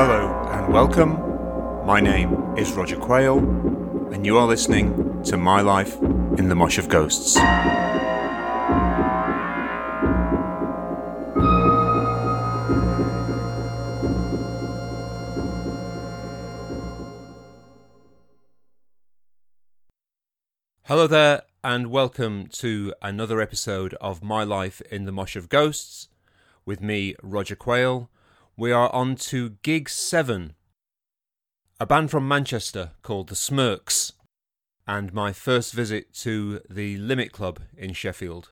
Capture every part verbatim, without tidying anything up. Hello and welcome. My name is Roger Quayle, and you are listening to My Life in the Mosh of Ghosts. Hello there, and welcome to another episode of My Life in the Mosh of Ghosts with me, Roger Quayle. We are on to gig seven, a band from Manchester called The Smirks, and my first visit to the Limit Club in Sheffield.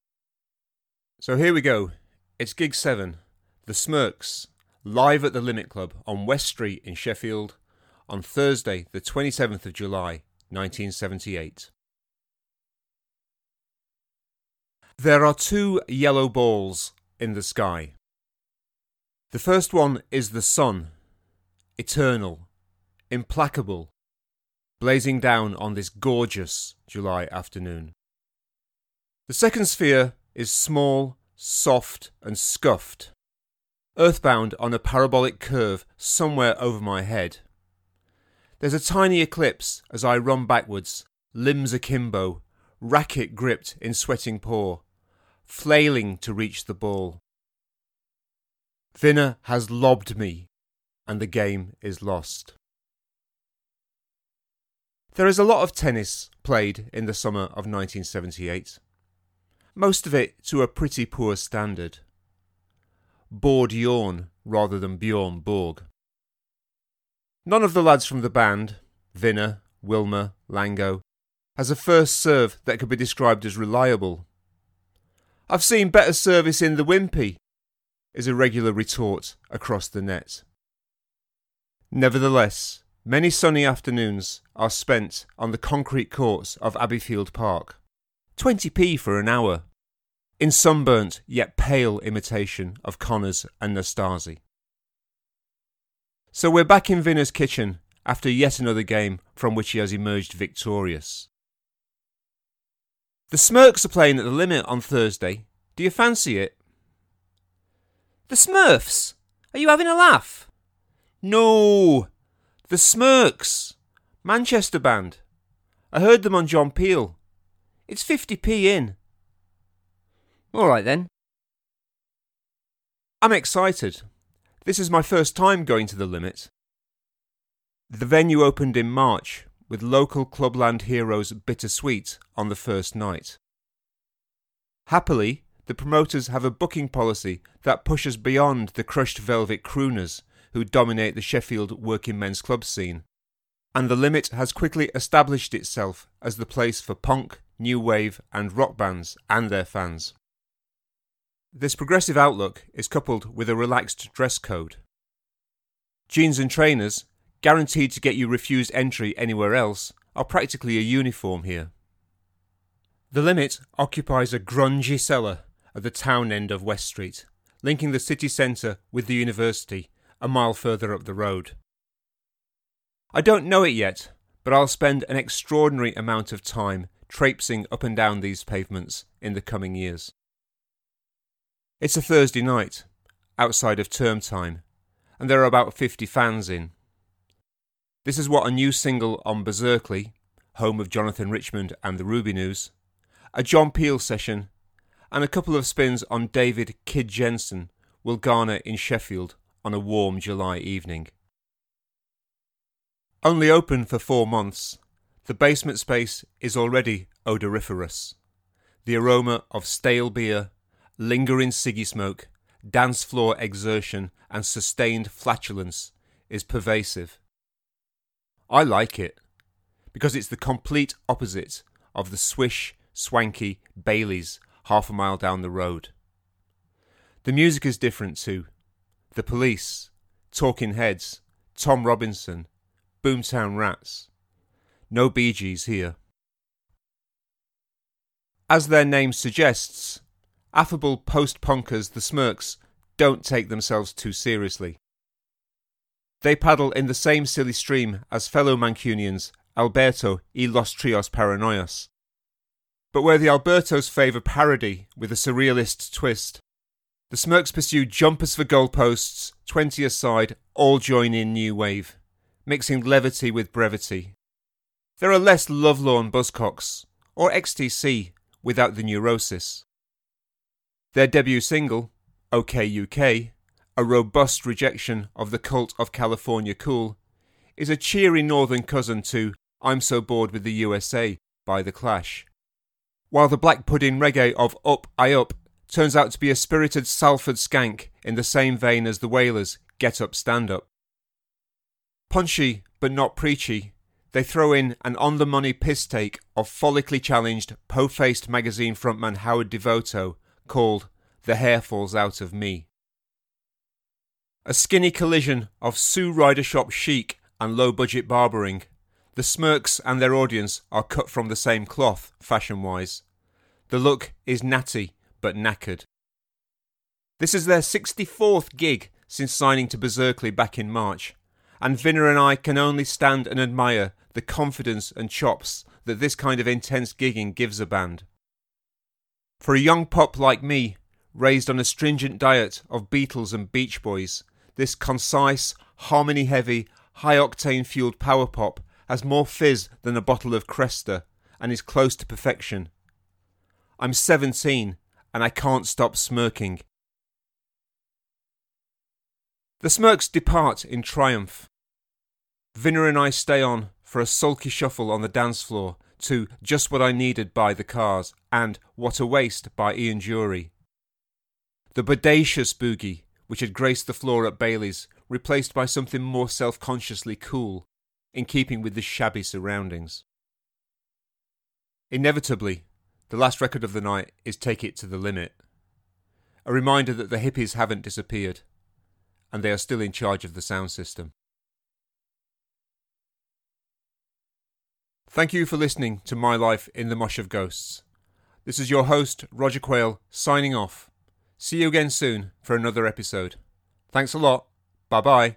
So here we go. It's gig seven, The Smirks, live at the Limit Club on West Street in Sheffield on Thursday, the twenty-seventh of July, nineteen seventy-eight. There are two yellow balls in the sky. The first one is the sun, eternal, implacable, blazing down on this gorgeous July afternoon. The second sphere is small, soft and scuffed, earthbound on a parabolic curve somewhere over my head. There's a tiny eclipse as I run backwards, limbs akimbo, racket gripped in sweating paw, flailing to reach the ball. Viner has lobbed me, and the game is lost. There is a lot of tennis played in the summer of nineteen seventy-eight, most of it to a pretty poor standard. Bored yawn rather than Bjorn Borg. None of the lads from the band, Viner, Wilmer, Langeau, has a first serve that could be described as reliable. "I've seen better service in the Wimpy," is a regular retort across the net. Nevertheless, many sunny afternoons are spent on the concrete courts of Abbeyfield Park, twenty p for an hour, in sunburnt yet pale imitation of Connors and Nastasi. So we're back in Viner's kitchen after yet another game from which he has emerged victorious. The Smirks are playing at the Limit on Thursday. Do you fancy it? The Smurfs? Are you having a laugh? No! The Smirks! Manchester band. I heard them on John Peel. It's fifty p in. All right then. I'm excited. This is my first time going to the Limit. The venue opened in March, with local clubland heroes Bittersweet on the first night. Happily, the promoters have a booking policy that pushes beyond the crushed velvet crooners who dominate the Sheffield working men's club scene, and the Limit has quickly established itself as the place for punk, new wave and rock bands and their fans. This progressive outlook is coupled with a relaxed dress code. Jeans and trainers, guaranteed to get you refused entry anywhere else, are practically a uniform here. The Limit occupies a grungy cellar at the town end of West Street, linking the city centre with the university a mile further up the road. I don't know it yet, but I'll spend an extraordinary amount of time traipsing up and down these pavements in the coming years. It's a Thursday night, outside of term time, and there are about fifty fans in. This is what a new single on Berserkly, home of Jonathan Richmond and the Ruby News, a John Peel session, and a couple of spins on David Kid Jensen will garner in Sheffield on a warm July evening. Only open for four months, the basement space is already odoriferous. The aroma of stale beer, lingering ciggy smoke, dance floor exertion and sustained flatulence is pervasive. I like it, because it's the complete opposite of the swish, swanky Baileys half a mile down the road. The music is different too. The Police, Talking Heads, Tom Robinson, Boomtown Rats. No Bee Gees here. As their name suggests, affable post-punkers the Smirks don't take themselves too seriously. They paddle in the same silly stream as fellow Mancunians Alberto y Los Trios Paranoias. But where the Albertos favour parody with a surrealist twist, The Smirks pursue jumpers for goalposts, twenty-a-side, all join in new wave, mixing levity with brevity. There are less lovelorn Buzzcocks, or X T C, without the neurosis. Their debut single, OK U K, a robust rejection of the cult of California cool, is a cheery northern cousin to I'm So Bored With The U S A by The Clash. While the black pudding reggae of Up I Up turns out to be a spirited Salford skank in the same vein as the Whalers' Get Up Stand Up. Punchy, but not preachy, they throw in an on-the-money piss take of follically challenged, po-faced magazine frontman Howard Devoto called The Hair Falls Out Of Me. A skinny collision of Sioux Ryder Shop chic and low-budget barbering, the Smirks and their audience are cut from the same cloth, fashion-wise. The look is natty, but knackered. This is their sixty-fourth gig since signing to Berserkly back in March, and Viner and I can only stand and admire the confidence and chops that this kind of intense gigging gives a band. For a young pop like me, raised on a stringent diet of Beatles and Beach Boys, this concise, harmony-heavy, high-octane-fueled power pop has more fizz than a bottle of Cresta and is close to perfection. I'm seventeen, and I can't stop smirking. The Smirks depart in triumph. Viner and I stay on for a sulky shuffle on the dance floor to Just What I Needed by The Cars and What a Waste by Ian Dury. The bodacious boogie, which had graced the floor at Baileys, replaced by something more self-consciously cool, in keeping with the shabby surroundings. Inevitably, the last record of the night is Take It to the Limit, a reminder that the hippies haven't disappeared, and they are still in charge of the sound system. Thank you for listening to My Life in the Mosh of Ghosts. This is your host, Roger Quayle, signing off. See you again soon for another episode. Thanks a lot. Bye-bye.